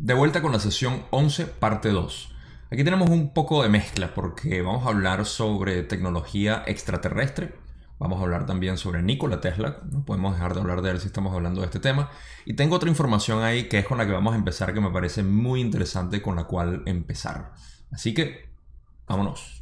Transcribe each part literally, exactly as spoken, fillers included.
De vuelta con la sesión once, parte dos. Aquí tenemos un poco de mezcla porque vamos a hablar sobre tecnología extraterrestre. Vamos a hablar también sobre Nikola Tesla. No podemos dejar de hablar de él si estamos hablando de este tema. Y tengo otra información ahí que es con la que vamos a empezar, que me parece muy interesante, con la cual empezar. Así que, vámonos.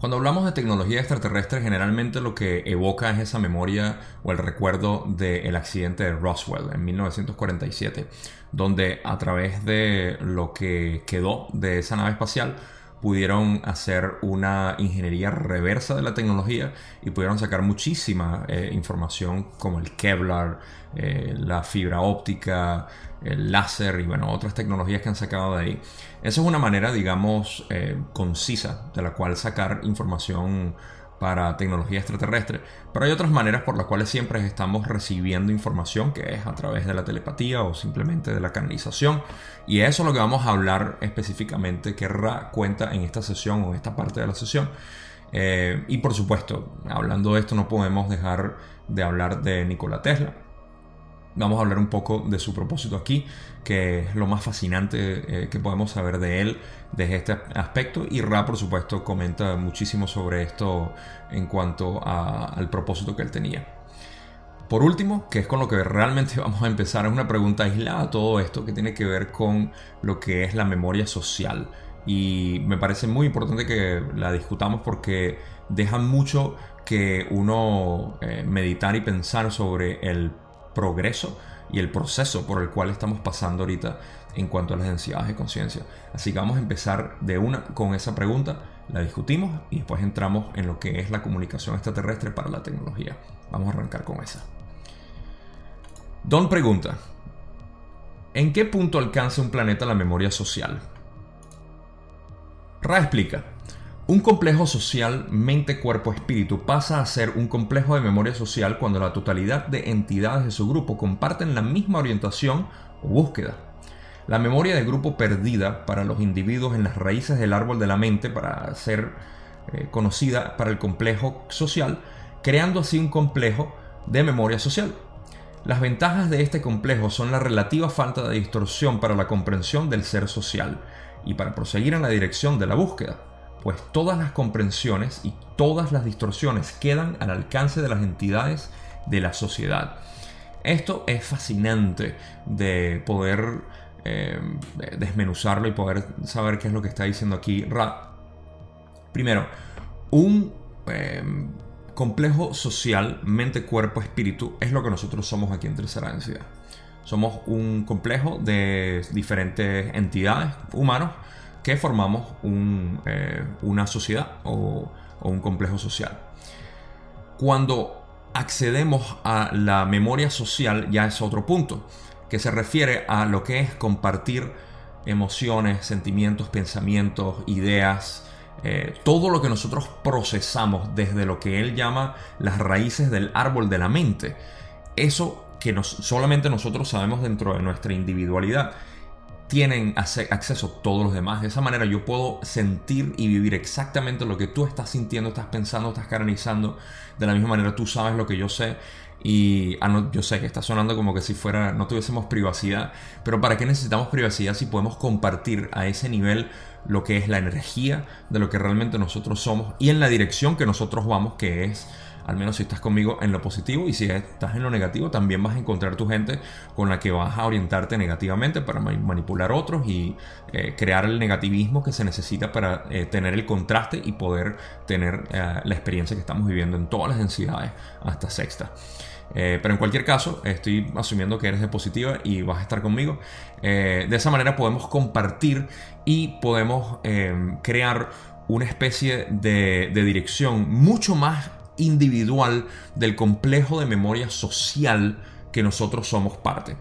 Cuando hablamos de tecnología extraterrestre, generalmente lo que evoca es esa memoria o el recuerdo del accidente de Roswell en mil novecientos cuarenta y siete, donde a través de lo que quedó de esa nave espacial pudieron hacer una ingeniería reversa de la tecnología y pudieron sacar muchísima eh, información como el Kevlar, eh, la fibra óptica, el láser y bueno, otras tecnologías que han sacado de ahí. Esa es una manera, digamos, eh, concisa de la cual sacar información para tecnología extraterrestre, pero hay otras maneras por las cuales siempre estamos recibiendo información, que es a través de la telepatía o simplemente de la canalización, y eso es lo que vamos a hablar específicamente que Ra cuenta en esta sesión o en esta parte de la sesión. Eh, y por supuesto, hablando de esto, no podemos dejar de hablar de Nikola Tesla. Vamos a hablar un poco de su propósito aquí, que es lo más fascinante eh, que podemos saber de él desde este aspecto. Y Ra, por supuesto, comenta muchísimo sobre esto en cuanto a, al propósito que él tenía. Por último, que es con lo que realmente vamos a empezar, es una pregunta aislada a todo esto que tiene que ver con lo que es la memoria social. Y me parece muy importante que la discutamos porque deja mucho que uno eh, meditar y pensar sobre el progreso y el proceso por el cual estamos pasando ahorita en cuanto a las densidades de conciencia. Así que vamos a empezar de una con esa pregunta, la discutimos y después entramos en lo que es la comunicación extraterrestre para la tecnología. Vamos a arrancar con esa. Don pregunta: ¿en qué punto alcanza un planeta la memoria social? Ra explica: un complejo social mente-cuerpo-espíritu pasa a ser un complejo de memoria social cuando la totalidad de entidades de su grupo comparten la misma orientación o búsqueda. La memoria de grupo perdida para los individuos en las raíces del árbol de la mente para ser eh, conocida para el complejo social, creando así un complejo de memoria social. Las ventajas de este complejo son la relativa falta de distorsión para la comprensión del ser social y para proseguir en la dirección de la búsqueda, pues todas las comprensiones y todas las distorsiones quedan al alcance de las entidades de la sociedad. Esto es fascinante de poder eh, desmenuzarlo y poder saber qué es lo que está diciendo aquí Ra. Primero, un eh, complejo social, mente, cuerpo, espíritu, es lo que nosotros somos aquí en tercera densidad. Somos un complejo de diferentes entidades humanos que formamos un, eh, una sociedad o, o un complejo social. Cuando accedemos a la memoria social ya es otro punto, que se refiere a lo que es compartir emociones, sentimientos, pensamientos, ideas, eh, todo lo que nosotros procesamos desde lo que él llama las raíces del árbol de la mente. Eso que nos, solamente nosotros sabemos dentro de nuestra individualidad. Tienen acceso todos los demás. De esa manera yo puedo sentir y vivir exactamente lo que tú estás sintiendo, estás pensando, estás canalizando. De la misma manera tú sabes lo que yo sé. Y ah, no, yo sé que está sonando como que si fuera, no tuviésemos privacidad. Pero ¿para qué necesitamos privacidad si podemos compartir a ese nivel lo que es la energía de lo que realmente nosotros somos y en la dirección que nosotros vamos, que es, al menos si estás conmigo, en lo positivo, y si estás en lo negativo también vas a encontrar tu gente con la que vas a orientarte negativamente para manipular otros y eh, crear el negativismo que se necesita para eh, tener el contraste y poder tener eh, la experiencia que estamos viviendo en todas las densidades hasta sexta. Eh, pero en cualquier caso, estoy asumiendo que eres de positiva y vas a estar conmigo. Eh, de esa manera podemos compartir y podemos eh, crear una especie de, de dirección mucho más individual del complejo de memoria social que nosotros somos parte.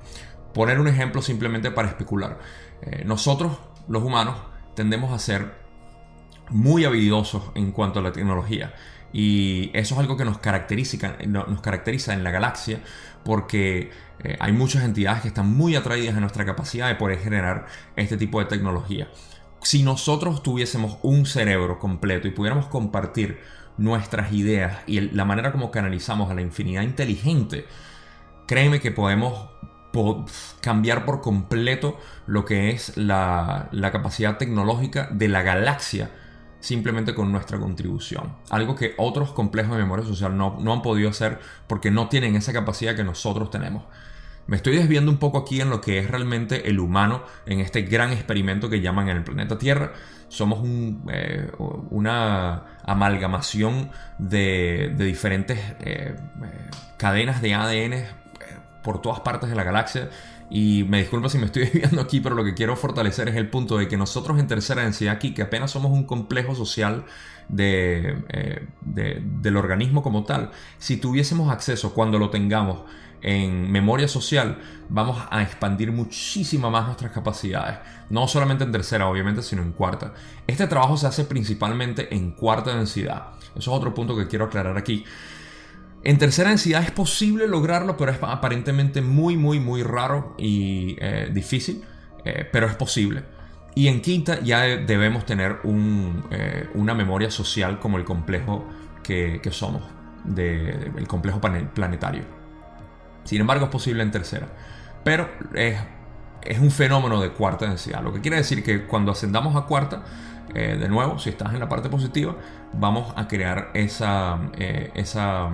Poner un ejemplo simplemente para especular. Eh, nosotros, los humanos, tendemos a ser muy habilidosos en cuanto a la tecnología. Y eso es algo que nos caracteriza, nos caracteriza en la galaxia porque eh, hay muchas entidades que están muy atraídas a nuestra capacidad de poder generar este tipo de tecnología. Si nosotros tuviésemos un cerebro completo y pudiéramos compartir nuestras ideas y el, la manera como canalizamos a la infinidad inteligente, créeme que podemos po- cambiar por completo lo que es la, la capacidad tecnológica de la galaxia, simplemente con nuestra contribución. Algo que otros complejos de memoria social no, no han podido hacer porque no tienen esa capacidad que nosotros tenemos. Me estoy desviando un poco aquí en lo que es realmente el humano, en este gran experimento que llaman en el planeta Tierra. Somos un, eh, una amalgamación de, de diferentes eh, eh, cadenas de A D N eh, por todas partes de la galaxia. Y me disculpa si me estoy desviando aquí, pero lo que quiero fortalecer es el punto de que nosotros en tercera densidad aquí, que apenas somos un complejo social de, eh, de, del organismo como tal, si tuviésemos acceso, cuando lo tengamos, en memoria social, vamos a expandir muchísimo más nuestras capacidades. No solamente en tercera, obviamente, sino en cuarta. Este trabajo se hace principalmente en cuarta densidad. Eso es otro punto que quiero aclarar aquí. En tercera densidad es posible lograrlo, pero es aparentemente muy, muy, muy raro y eh, difícil, eh, pero es posible. Y en quinta ya debemos tener un, eh, una memoria social como el complejo que, que somos, de, el complejo planetario. Sin embargo, es posible en tercera, pero es, es un fenómeno de cuarta densidad, lo que quiere decir que cuando ascendamos a cuarta, eh, de nuevo, si estás en la parte positiva, vamos a crear esa... Eh, esa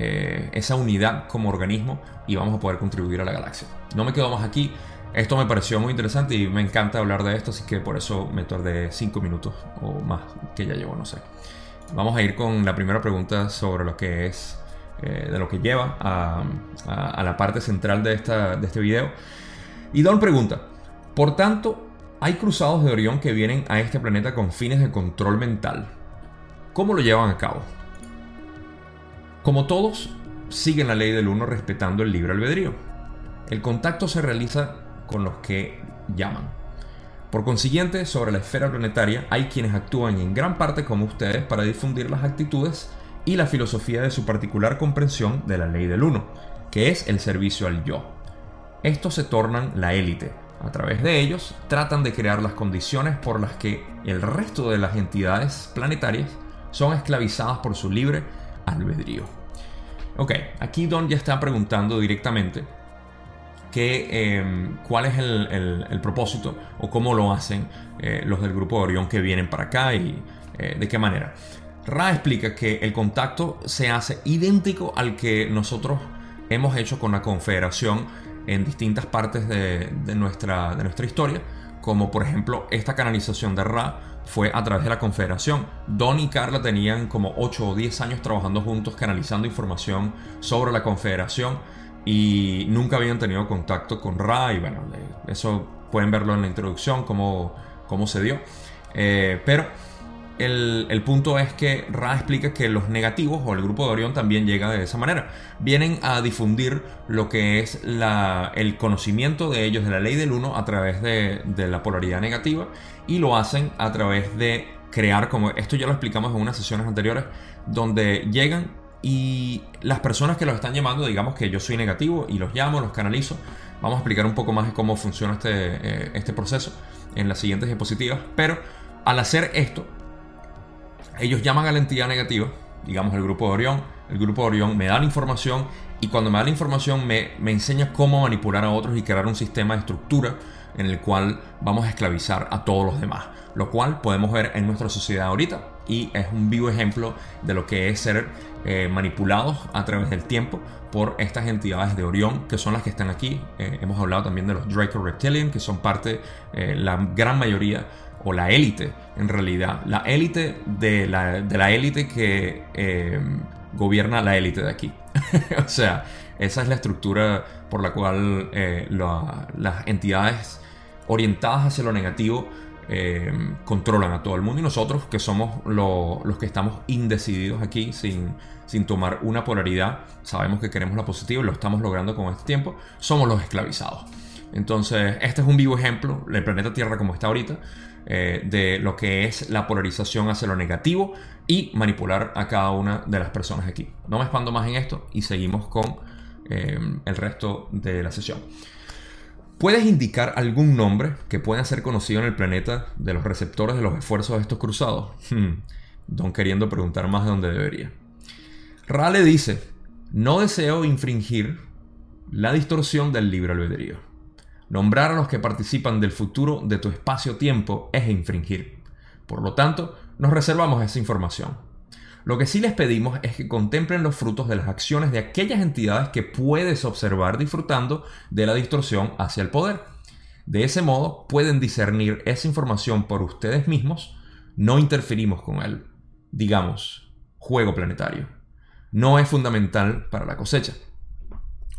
Eh, esa unidad como organismo y vamos a poder contribuir a la galaxia. No me quedo más aquí, esto me pareció muy interesante y me encanta hablar de esto, así que por eso me tardé cinco minutos o más que ya llevo, no sé. Vamos a ir con la primera pregunta sobre lo que es, eh, de lo que lleva a, a, a la parte central de, esta, de este video. Y Don pregunta, por tanto, ¿hay cruzados de Orión que vienen a este planeta con fines de control mental? ¿Cómo lo llevan a cabo? Como todos, siguen la ley del uno respetando el libre albedrío. El contacto se realiza con los que llaman. Por consiguiente, sobre la esfera planetaria hay quienes actúan en gran parte como ustedes para difundir las actitudes y la filosofía de su particular comprensión de la ley del uno, que es el servicio al yo. Estos se tornan la élite. A través de ellos tratan de crear las condiciones por las que el resto de las entidades planetarias son esclavizadas por su libre albedrío. Ok, aquí Don ya está preguntando directamente que, eh, cuál es el, el, el propósito o cómo lo hacen eh, los del grupo de Orión que vienen para acá y eh, de qué manera. Ra explica que el contacto se hace idéntico al que nosotros hemos hecho con la Confederación en distintas partes de, de, nuestra, de nuestra historia, como por ejemplo esta canalización de Ra fue a través de la Confederación. Don y Carla tenían como ocho o diez años trabajando juntos, canalizando información sobre la Confederación y nunca habían tenido contacto con Ra, y bueno, eso pueden verlo en la introducción, cómo, cómo se dio. Eh, pero el, el punto es que Ra explica que los negativos o el grupo de Orión también llega de esa manera. Vienen a difundir lo que es la, el conocimiento de ellos de la ley del uno a través de, de la polaridad negativa. Y lo hacen a través de crear, como esto ya lo explicamos en unas sesiones anteriores, donde llegan y las personas que los están llamando, digamos que yo soy negativo y los llamo, los canalizo. Vamos a explicar un poco más de cómo funciona este, este proceso en las siguientes diapositivas. Pero al hacer esto, ellos llaman a la entidad negativa, digamos el grupo de Orión. El grupo de Orión me da la información y cuando me da la información me, me enseña cómo manipular a otros y crear un sistema de estructura en el cual vamos a esclavizar a todos los demás, lo cual podemos ver en nuestra sociedad ahorita y es un vivo ejemplo de lo que es ser eh, manipulados a través del tiempo por estas entidades de Orión, que son las que están aquí. Eh, hemos hablado también de los Draco Reptilian, que son parte, eh, la gran mayoría, o la élite en realidad, la élite de la, de la élite que eh, gobierna la élite de aquí. O sea, esa es la estructura por la cual eh, la, las entidades orientadas hacia lo negativo eh, controlan a todo el mundo, y nosotros que somos lo, los que estamos indecididos aquí sin, sin tomar una polaridad, sabemos que queremos la positiva y lo estamos logrando con este tiempo, somos los esclavizados. Entonces este es un vivo ejemplo del planeta Tierra como está ahorita, eh, de lo que es la polarización hacia lo negativo y manipular a cada una de las personas aquí. No me expando más en esto y seguimos con eh, el resto de la sesión. ¿Puedes indicar algún nombre que pueda ser conocido en el planeta de los receptores de los esfuerzos de estos cruzados? Hmm. Don queriendo preguntar más de donde debería. Ra le dice: no deseo infringir la distorsión del libre albedrío. Nombrar a los que participan del futuro de tu espacio-tiempo es infringir. Por lo tanto, nos reservamos esa información. Lo que sí les pedimos es que contemplen los frutos de las acciones de aquellas entidades que puedes observar disfrutando de la distorsión hacia el poder. De ese modo, pueden discernir esa información por ustedes mismos. No interferimos con él. Digamos, juego planetario. No es fundamental para la cosecha.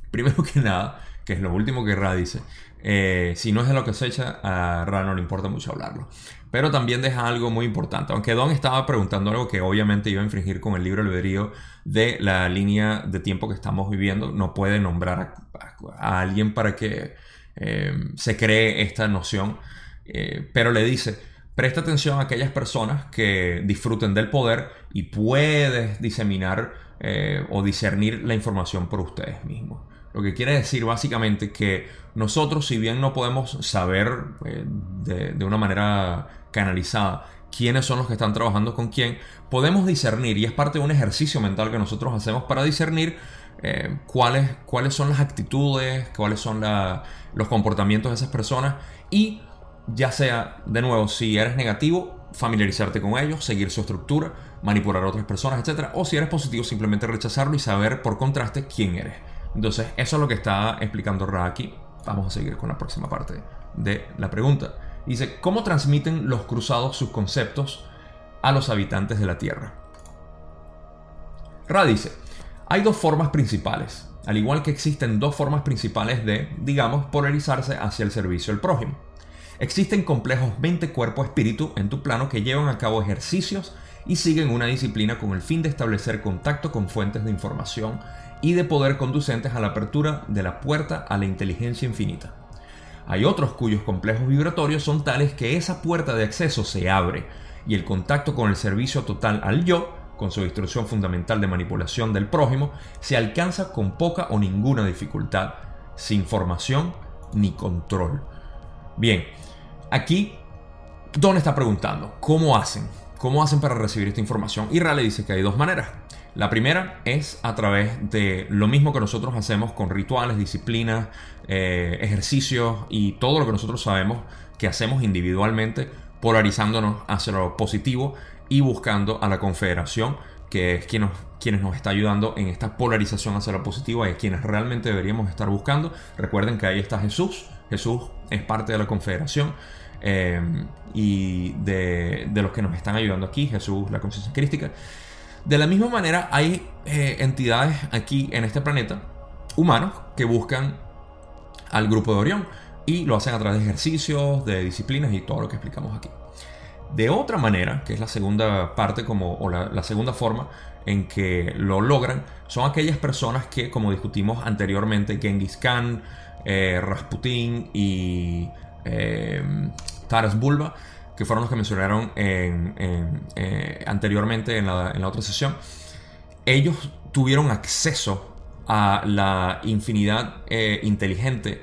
Primero que nada, que es lo último que Ra dice, eh, si no es de la cosecha, a Ra no le importa mucho hablarlo. Pero también deja algo muy importante. Aunque Don estaba preguntando algo que obviamente iba a infringir con el libre albedrío de la línea de tiempo que estamos viviendo, no puede nombrar a, a, a alguien para que eh, se cree esta noción. Eh, pero le dice: presta atención a aquellas personas que disfruten del poder y puedes diseminar eh, o discernir la información por ustedes mismos. Lo que quiere decir básicamente que nosotros, si bien no podemos saber eh, de, de una manera canalizada quiénes son los que están trabajando con quién, podemos discernir, y es parte de un ejercicio mental que nosotros hacemos para discernir eh, cuáles, cuáles son las actitudes, cuáles son la, los comportamientos de esas personas, y ya sea, de nuevo, si eres negativo, familiarizarte con ellos, seguir su estructura, manipular a otras personas, etcétera, o si eres positivo, simplemente rechazarlo y saber por contraste quién eres. Entonces, eso es lo que está explicando Ra aquí. Vamos a seguir con la próxima parte de la pregunta. Dice: ¿cómo transmiten los cruzados sus conceptos a los habitantes de la Tierra? Ra dice: hay dos formas principales, al igual que existen dos formas principales de, digamos, polarizarse hacia el servicio al prójimo. Existen complejos veinte cuerpos espíritu en tu plano que llevan a cabo ejercicios y siguen una disciplina con el fin de establecer contacto con fuentes de información y de poder conducentes a la apertura de la puerta a la inteligencia infinita. Hay otros cuyos complejos vibratorios son tales que esa puerta de acceso se abre y el contacto con el servicio total al yo, con su distorsión fundamental de manipulación del prójimo, se alcanza con poca o ninguna dificultad, sin formación ni control. Bien, aquí Don está preguntando, ¿cómo hacen? ¿Cómo hacen para recibir esta información? Y Ra le dice que hay dos maneras. La primera es a través de lo mismo que nosotros hacemos con rituales, disciplinas, eh, ejercicios y todo lo que nosotros sabemos que hacemos individualmente, polarizándonos hacia lo positivo y buscando a la Confederación, que es quien nos, quienes nos está ayudando en esta polarización hacia lo positivo y es quienes realmente deberíamos estar buscando. Recuerden que ahí está Jesús. Jesús es parte de la Confederación. Eh, y de, de los que nos están ayudando aquí, Jesús, la conciencia crística. De la misma manera hay eh, entidades aquí en este planeta, humanos, que buscan al grupo de Orión y lo hacen a través de ejercicios, de disciplinas y todo lo que explicamos aquí. De otra manera, que es la segunda parte como, o la, la segunda forma en que lo logran, son aquellas personas que, como discutimos anteriormente, Genghis Khan, eh, Rasputín y Eh, Taras Bulba, que fueron los que mencionaron en, en, eh, anteriormente en la, en la otra sesión. Ellos tuvieron acceso a la infinidad eh, inteligente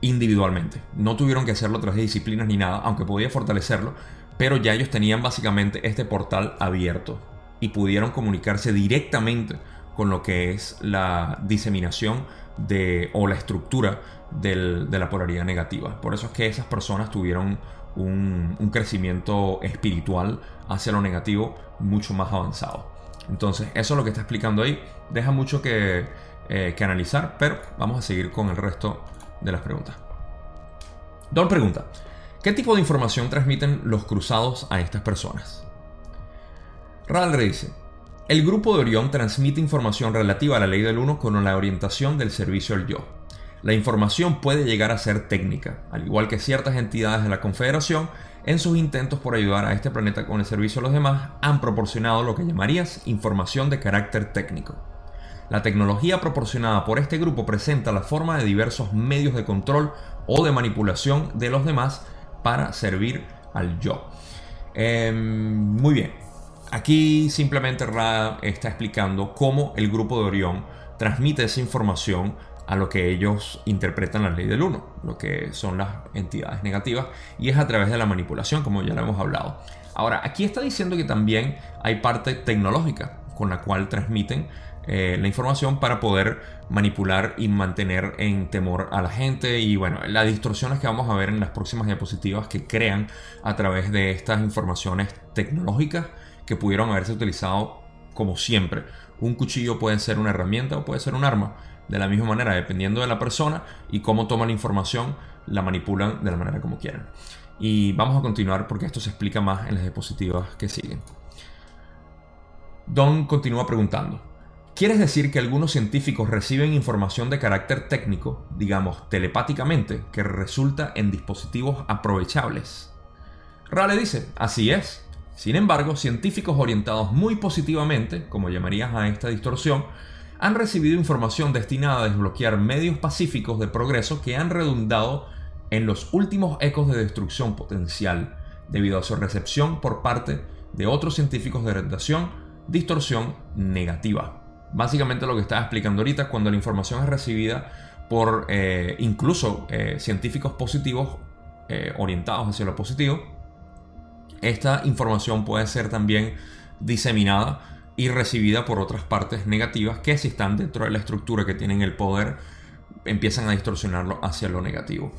individualmente. No tuvieron que hacerlo a través de disciplinas ni nada, aunque podía fortalecerlo, pero ya ellos tenían básicamente este portal abierto y pudieron comunicarse directamente con lo que es la diseminación de, o la estructura del, de la polaridad negativa. Por eso es que esas personas tuvieron un, un crecimiento espiritual hacia lo negativo mucho más avanzado. Entonces, eso es lo que está explicando ahí. Deja mucho que, eh, que analizar, pero vamos a seguir con el resto de las preguntas. Don pregunta: ¿qué tipo de información transmiten los cruzados a estas personas? Ralre dice: el grupo de Orión transmite información relativa a la ley del uno con la orientación del servicio al yo. La información puede llegar a ser técnica, al igual que ciertas entidades de la Confederación, en sus intentos por ayudar a este planeta con el servicio a los demás, han proporcionado lo que llamarías información de carácter técnico. La tecnología proporcionada por este grupo presenta la forma de diversos medios de control o de manipulación de los demás para servir al yo. Eh, muy bien. Aquí simplemente Ra está explicando cómo el grupo de Orión transmite esa información a lo que ellos interpretan la ley del uno, lo que son las entidades negativas, y es a través de la manipulación, como ya lo hemos hablado. Ahora, aquí está diciendo que también hay parte tecnológica con la cual transmiten eh, la información para poder manipular y mantener en temor a la gente, y bueno, las distorsiones que vamos a ver en las próximas diapositivas que crean a través de estas informaciones tecnológicas que pudieron haberse utilizado como siempre. Un cuchillo puede ser una herramienta o puede ser un arma. De la misma manera, dependiendo de la persona y cómo toman la información, la manipulan de la manera como quieran. Y vamos a continuar porque esto se explica más en las diapositivas que siguen. Don continúa preguntando: ¿quieres decir que algunos científicos reciben información de carácter técnico, digamos telepáticamente, que resulta en dispositivos aprovechables? Ra le dice: así es. Sin embargo, científicos orientados muy positivamente, como llamarías a esta distorsión, han recibido información destinada a desbloquear medios pacíficos de progreso que han redundado en los últimos ecos de destrucción potencial, debido a su recepción por parte de otros científicos de orientación, distorsión negativa. Básicamente lo que estaba explicando ahorita es cuando la información es recibida por eh, incluso eh, científicos positivos eh, orientados hacia lo positivo, esta información puede ser también diseminada y recibida por otras partes negativas que, si están dentro de la estructura que tienen el poder, empiezan a distorsionarlo hacia lo negativo.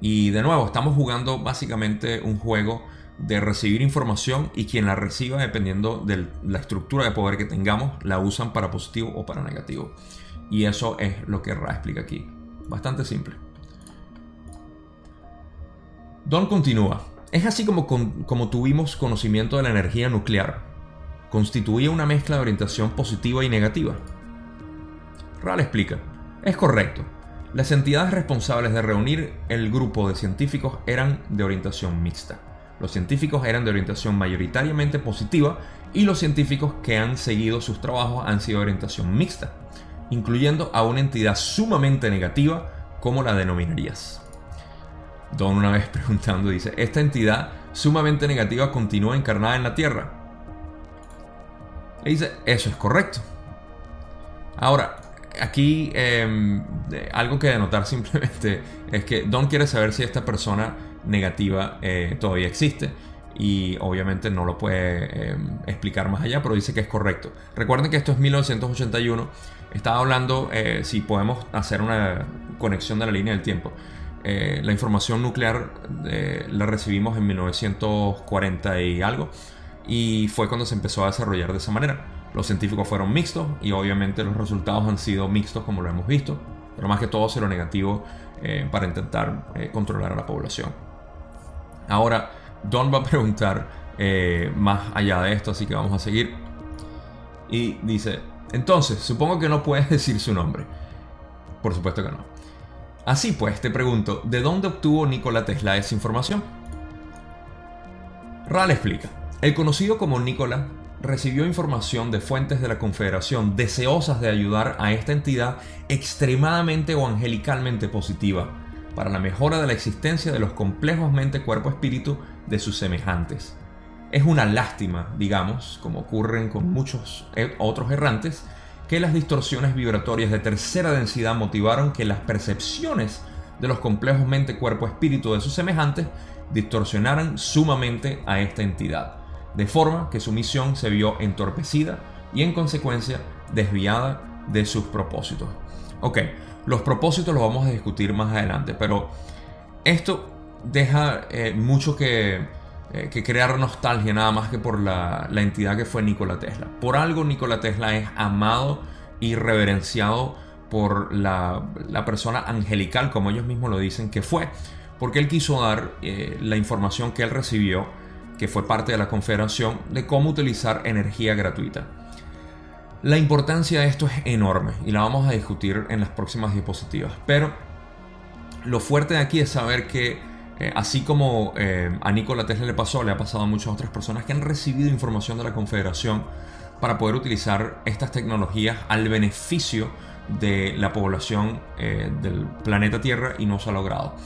Y de nuevo, estamos jugando básicamente un juego de recibir información, y quien la reciba, dependiendo de la estructura de poder que tengamos, la usan para positivo o para negativo. Y eso es lo que Ra explica aquí. Bastante simple. Don continúa: es así como, como tuvimos conocimiento de la energía nuclear. Constituía una mezcla de orientación positiva y negativa. Ra le explica: es correcto. Las entidades responsables de reunir el grupo de científicos eran de orientación mixta. Los científicos eran de orientación mayoritariamente positiva y los científicos que han seguido sus trabajos han sido de orientación mixta, incluyendo a una entidad sumamente negativa. ¿Cómo la denominarías? Don, una vez preguntando, dice: ¿esta entidad sumamente negativa continúa encarnada en la Tierra? Le dice: eso es correcto. Ahora, aquí eh, algo que denotar simplemente es que Don quiere saber si esta persona negativa eh, todavía existe, y obviamente no lo puede eh, explicar más allá, pero dice que es correcto. Recuerden que esto es mil novecientos ochenta y uno. Estaba hablando, eh, si podemos hacer una conexión de la línea del tiempo. Eh, la información nuclear eh, la recibimos en mil novecientos cuarenta y algo. Y fue cuando se empezó a desarrollar de esa manera. Los científicos fueron mixtos y obviamente los resultados han sido mixtos, como lo hemos visto, pero más que todo se lo negativo eh, para intentar eh, controlar a la población. Ahora, Don va a preguntar eh, más allá de esto, así que vamos a seguir. Y dice: entonces, supongo que no puedes decir su nombre. Por supuesto que no. Así pues, te pregunto, ¿de dónde obtuvo Nikola Tesla esa información? Ra le explica: el conocido como Nikola recibió información de fuentes de la Confederación deseosas de ayudar a esta entidad extremadamente o angelicalmente positiva para la mejora de la existencia de los complejos mente-cuerpo-espíritu de sus semejantes. Es una lástima, digamos, como ocurren con muchos otros errantes, que las distorsiones vibratorias de tercera densidad motivaron que las percepciones de los complejos mente-cuerpo-espíritu de sus semejantes distorsionaran sumamente a esta entidad, de forma que su misión se vio entorpecida y en consecuencia desviada de sus propósitos. Ok, los propósitos los vamos a discutir más adelante, pero esto deja eh, mucho que, eh, que crear nostalgia, nada más que por la, la entidad que fue Nikola Tesla. Por algo Nikola Tesla es amado y reverenciado por la, la persona angelical, como ellos mismos lo dicen que fue, porque él quiso dar eh, la información que él recibió, que fue parte de la Confederación, de cómo utilizar energía gratuita. La importancia de esto es enorme y la vamos a discutir en las próximas diapositivas, pero lo fuerte de aquí es saber que eh, así como eh, a Nikola Tesla le pasó, le ha pasado a muchas otras personas que han recibido información de la Confederación para poder utilizar estas tecnologías al beneficio de la población eh, del planeta Tierra, y no se ha logrado.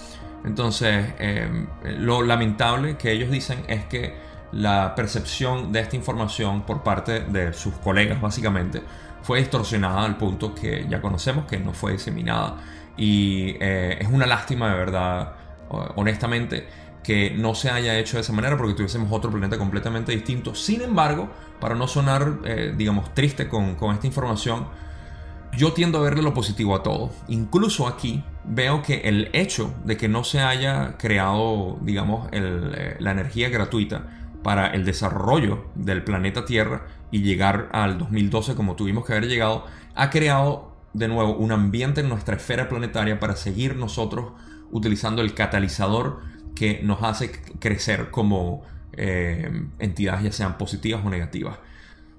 Entonces, eh, lo lamentable que ellos dicen es que la percepción de esta información por parte de sus colegas, básicamente, fue distorsionada al punto que ya conocemos, que no fue diseminada. Y eh, es una lástima, de verdad, honestamente, que no se haya hecho de esa manera, porque tuviésemos otro planeta completamente distinto. Sin embargo, para no sonar, eh, digamos, triste con, con esta información, yo tiendo a verle lo positivo a todo. Incluso aquí veo que el hecho de que no se haya creado, digamos, el, eh, la energía gratuita para el desarrollo del planeta Tierra y llegar al dos mil doce como tuvimos que haber llegado, ha creado de nuevo un ambiente en nuestra esfera planetaria para seguir nosotros utilizando el catalizador que nos hace crecer como eh, entidades, ya sean positivas o negativas.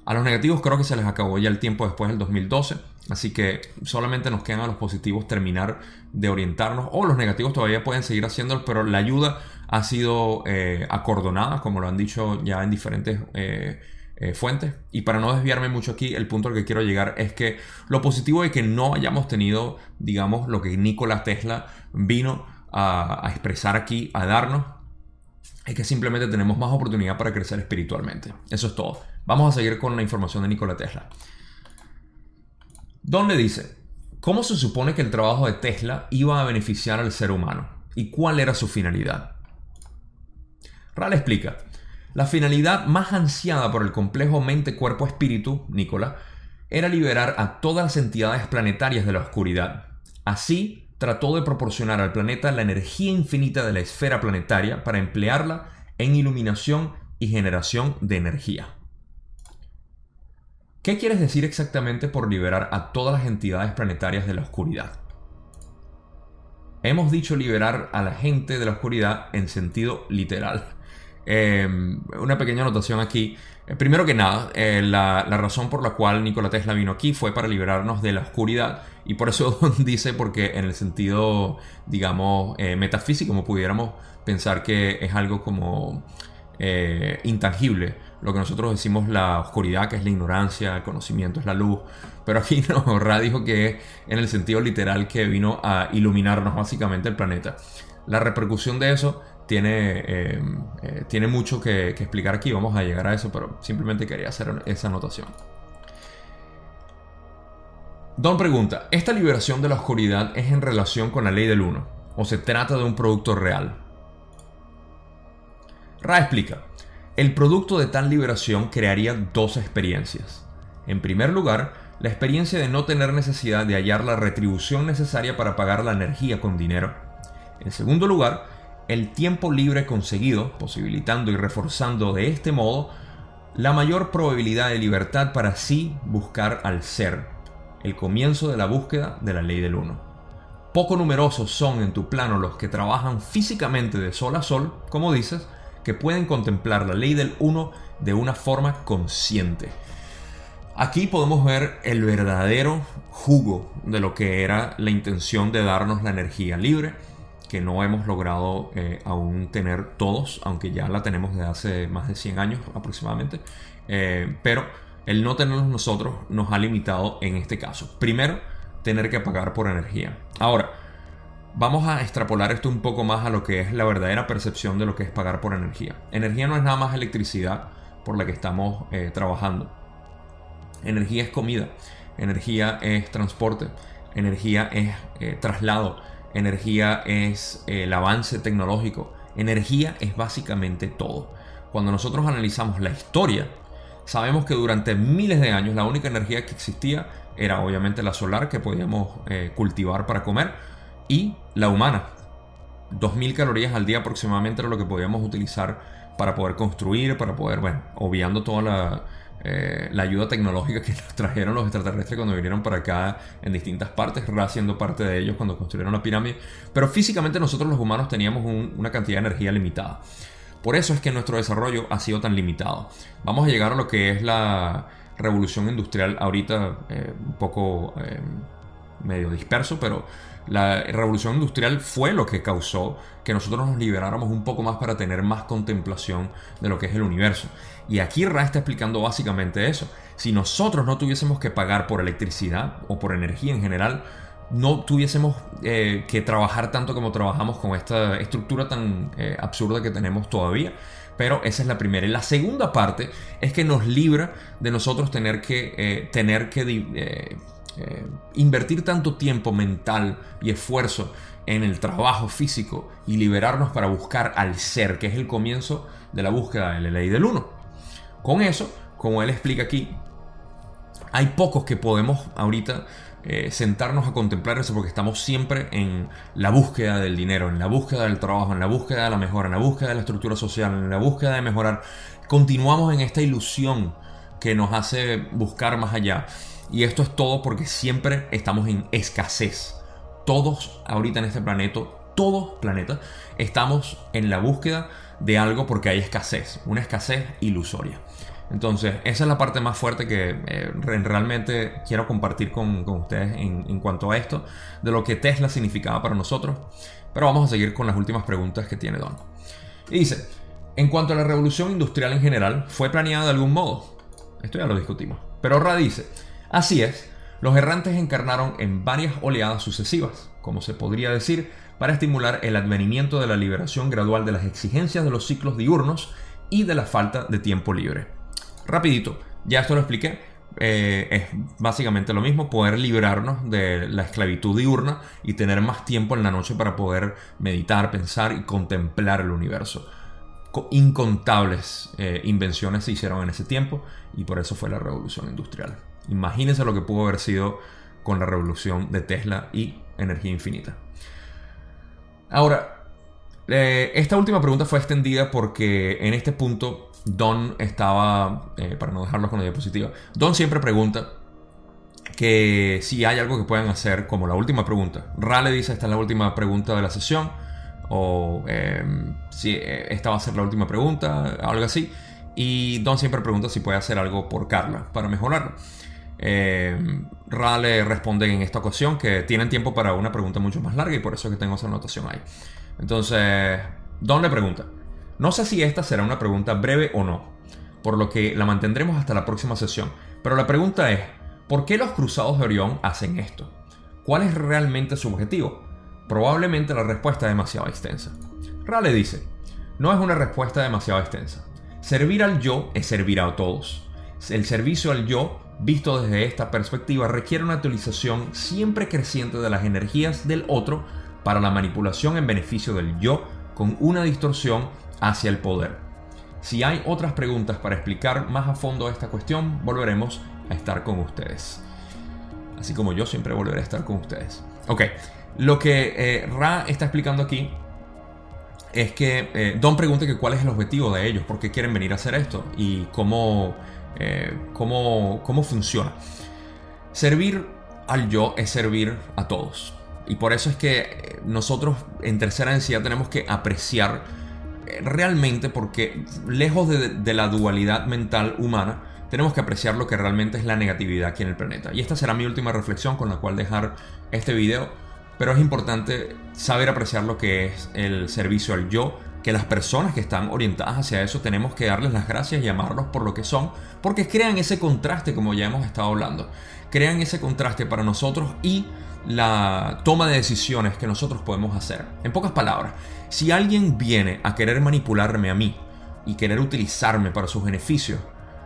A los negativos creo que se les acabó ya el tiempo después del dos mil doce, así que solamente nos quedan a los positivos terminar de orientarnos, o los negativos todavía pueden seguir haciéndolo, pero la ayuda ha sido eh, acordonada, como lo han dicho ya en diferentes eh, eh, fuentes. Y para no desviarme mucho aquí, el punto al que quiero llegar es que lo positivo es que no hayamos tenido, digamos, lo que Nikola Tesla vino a, a expresar aquí, a darnos, es que simplemente tenemos más oportunidad para crecer espiritualmente. Eso es todo. Vamos a seguir con la información de Nikola Tesla, donde dice: ¿cómo se supone que el trabajo de Tesla iba a beneficiar al ser humano? ¿Y cuál era su finalidad? Ra le explica: la finalidad más ansiada por el complejo mente-cuerpo-espíritu, Nikola, era liberar a todas las entidades planetarias de la oscuridad. Así, trató de proporcionar al planeta la energía infinita de la esfera planetaria para emplearla en iluminación y generación de energía. ¿Qué quieres decir exactamente por liberar a todas las entidades planetarias de la oscuridad? Hemos dicho liberar a la gente de la oscuridad en sentido literal. Eh, una pequeña anotación aquí. Eh, primero que nada, eh, la, la razón por la cual Nikola Tesla vino aquí fue para liberarnos de la oscuridad, y por eso dice, porque en el sentido, digamos, eh, metafísico, como pudiéramos pensar que es algo como eh, intangible, lo que nosotros decimos la oscuridad, que es la ignorancia, el conocimiento es la luz, pero aquí no, Ra dijo que es en el sentido literal, que vino a iluminarnos básicamente el planeta. La repercusión de eso tiene, eh, eh, tiene mucho que, que explicar aquí, vamos a llegar a eso, pero simplemente quería hacer esa anotación. Don pregunta: ¿esta liberación de la oscuridad es en relación con la ley del uno, o se trata de un producto real? Ra explica: el producto de tal liberación crearía dos experiencias. En primer lugar, la experiencia de no tener necesidad de hallar la retribución necesaria para pagar la energía con dinero. En segundo lugar, el tiempo libre conseguido, posibilitando y reforzando de este modo la mayor probabilidad de libertad para así buscar al ser, el comienzo de la búsqueda de la ley del uno. Poco numerosos son en tu plano los que trabajan físicamente de sol a sol, como dices, que pueden contemplar la ley del uno de una forma consciente. Aquí podemos ver el verdadero jugo de lo que era la intención de darnos la energía libre, que no hemos logrado eh, aún tener todos, aunque ya la tenemos desde hace más de cien años aproximadamente. Eh, pero el no tenerlos nosotros nos ha limitado en este caso. Primero, tener que pagar por energía. Ahora, vamos a extrapolar esto un poco más a lo que es la verdadera percepción de lo que es pagar por energía. Energía no es nada más electricidad por la que estamos eh, trabajando. Energía es comida, energía es transporte, energía es eh, traslado, energía es eh, el avance tecnológico. Energía es básicamente todo. Cuando nosotros analizamos la historia, sabemos que durante miles de años la única energía que existía era obviamente la solar, que podíamos eh, cultivar para comer, y la humana. dos mil calorías al día aproximadamente era lo que podíamos utilizar para poder construir, para poder, bueno, obviando toda la, eh, la ayuda tecnológica que nos trajeron los extraterrestres cuando vinieron para acá en distintas partes, Ra siendo parte de ellos cuando construyeron la pirámide. Pero físicamente nosotros los humanos teníamos un, una cantidad de energía limitada. Por eso es que nuestro desarrollo ha sido tan limitado. Vamos a llegar a lo que es la revolución industrial ahorita, eh, un poco eh, medio disperso, pero la revolución industrial fue lo que causó que nosotros nos liberáramos un poco más para tener más contemplación de lo que es el universo. Y aquí Ra está explicando básicamente eso. Si nosotros no tuviésemos que pagar por electricidad o por energía en general, no tuviésemos eh, que trabajar tanto como trabajamos con esta estructura tan eh, absurda que tenemos todavía. Pero esa es la primera. Y la segunda parte es que nos libra de nosotros tener que, eh, tener que eh, eh, invertir tanto tiempo mental y esfuerzo en el trabajo físico y liberarnos para buscar al ser, que es el comienzo de la búsqueda de la ley del uno. Con eso, como él explica aquí, hay pocos que podemos ahorita eh, sentarnos a contemplar eso, porque estamos siempre en la búsqueda del dinero, en la búsqueda del trabajo, en la búsqueda de la mejora, en la búsqueda de la estructura social, en la búsqueda de mejorar. Continuamos en esta ilusión que nos hace buscar más allá. Y esto es todo porque siempre estamos en escasez. Todos ahorita en este planeta, todos planetas, estamos en la búsqueda de algo porque hay escasez, una escasez ilusoria. Entonces, esa es la parte más fuerte que eh, realmente quiero compartir con, con ustedes en, en cuanto a esto, de lo que Tesla significaba para nosotros. Pero vamos a seguir con las últimas preguntas que tiene Don. Y dice, en cuanto a la revolución industrial en general, ¿fue planeada de algún modo? Esto ya lo discutimos. Pero Ra dice, así es, los errantes encarnaron en varias oleadas sucesivas, como se podría decir, para estimular el advenimiento de la liberación gradual de las exigencias de los ciclos diurnos y de la falta de tiempo libre. Rapidito, ya esto lo expliqué, eh, es básicamente lo mismo, poder librarnos de la esclavitud diurna y tener más tiempo en la noche para poder meditar, pensar y contemplar el universo. Incontables eh, invenciones se hicieron en ese tiempo y por eso fue la revolución industrial. Imagínense lo que pudo haber sido con la revolución de Tesla y energía infinita. Ahora, eh, esta última pregunta fue extendida porque en este punto Don estaba, eh, para no dejarlos con la diapositiva, Don siempre pregunta que si hay algo que puedan hacer como la última pregunta. Ra le dice, esta es la última pregunta de la sesión, o eh, si esta va a ser la última pregunta, algo así. Y Don siempre pregunta si puede hacer algo por Carla para mejorarla. Eh, Ra le responde en esta ocasión que tienen tiempo para una pregunta mucho más larga y por eso es que tengo esa anotación ahí. Entonces, Don le pregunta, no sé si esta será una pregunta breve o no, por lo que la mantendremos hasta la próxima sesión. Pero la pregunta es, ¿por qué los cruzados de Orión hacen esto? ¿Cuál es realmente su objetivo? Probablemente la respuesta es demasiado extensa. Ra le dice, no es una respuesta demasiado extensa. Servir al yo es servir a todos. El servicio al yo, visto desde esta perspectiva, requiere una utilización siempre creciente de las energías del otro para la manipulación en beneficio del yo, con una distorsión hacia el poder. Si hay otras preguntas para explicar más a fondo esta cuestión, volveremos a estar con ustedes. Así como yo siempre volveré a estar con ustedes. Ok, lo que eh, Ra está explicando aquí es que eh, Don pregunta que cuál es el objetivo de ellos, por qué quieren venir a hacer esto y cómo, eh, cómo, cómo funciona. Servir al yo es servir a todos. Y por eso es que nosotros en tercera densidad tenemos que apreciar realmente, porque lejos de, de la dualidad mental humana, tenemos que apreciar lo que realmente es la negatividad aquí en el planeta. Y esta será mi última reflexión con la cual dejar este video, pero es importante saber apreciar lo que es el servicio al yo, que las personas que están orientadas hacia eso tenemos que darles las gracias y amarlos por lo que son, porque crean ese contraste, como ya hemos estado hablando, crean ese contraste para nosotros y la toma de decisiones que nosotros podemos hacer. En pocas palabras, si alguien viene a querer manipularme a mí y querer utilizarme para sus beneficios,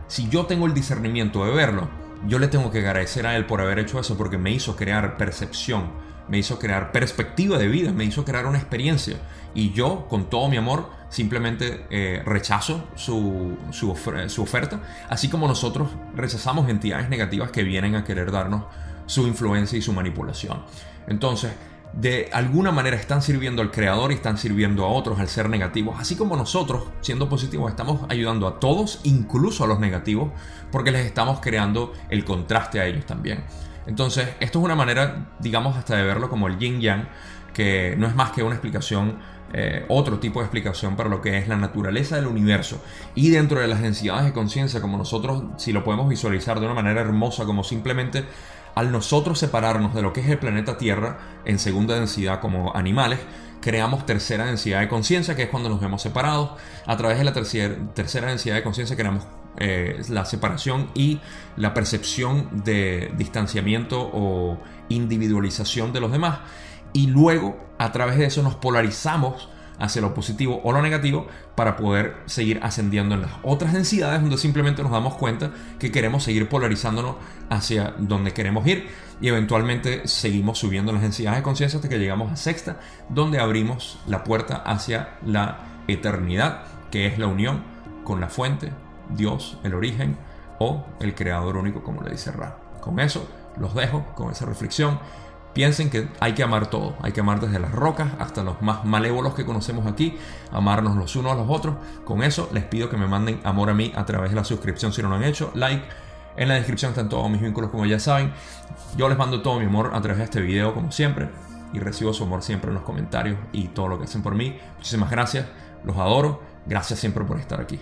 si yo tengo el discernimiento de verlo, yo le tengo que agradecer a él por haber hecho eso, porque me hizo crear percepción, me hizo crear perspectiva de vida, me hizo crear una experiencia. Y yo, con todo mi amor, simplemente eh, rechazo su, su, of- su oferta, así como nosotros rechazamos entidades negativas que vienen a querer darnos su influencia y su manipulación. Entonces, de alguna manera están sirviendo al creador y están sirviendo a otros al ser negativos, así como nosotros, siendo positivos, estamos ayudando a todos, incluso a los negativos, porque les estamos creando el contraste a ellos también. Entonces, esto es una manera, digamos, hasta de verlo como el yin yang, que no es más que una explicación, eh, otro tipo de explicación para lo que es la naturaleza del universo. Y dentro de las densidades de conciencia, como nosotros, si lo podemos visualizar de una manera hermosa, como simplemente al nosotros separarnos de lo que es el planeta Tierra en segunda densidad como animales, creamos tercera densidad de conciencia, que es cuando nos vemos separados. A través de la tercera, tercera densidad de conciencia creamos eh, la separación y la percepción de distanciamiento o individualización de los demás, y luego a través de eso nos polarizamos hacia lo positivo o lo negativo para poder seguir ascendiendo en las otras densidades, donde simplemente nos damos cuenta que queremos seguir polarizándonos hacia donde queremos ir, y eventualmente seguimos subiendo las densidades de conciencia hasta que llegamos a sexta, donde abrimos la puerta hacia la eternidad, que es la unión con la fuente, Dios, el origen o el creador único, como le dice Ra. Con eso los dejo, con esa reflexión. Piensen que hay que amar todo, hay que amar desde las rocas hasta los más malévolos que conocemos aquí, amarnos los unos a los otros. Con eso les pido que me manden amor a mí a través de la suscripción si no lo han hecho, like. En la descripción están todos mis vínculos, como ya saben. Yo les mando todo mi amor a través de este video, como siempre, y recibo su amor siempre en los comentarios y todo lo que hacen por mí. Muchísimas gracias, los adoro, gracias siempre por estar aquí.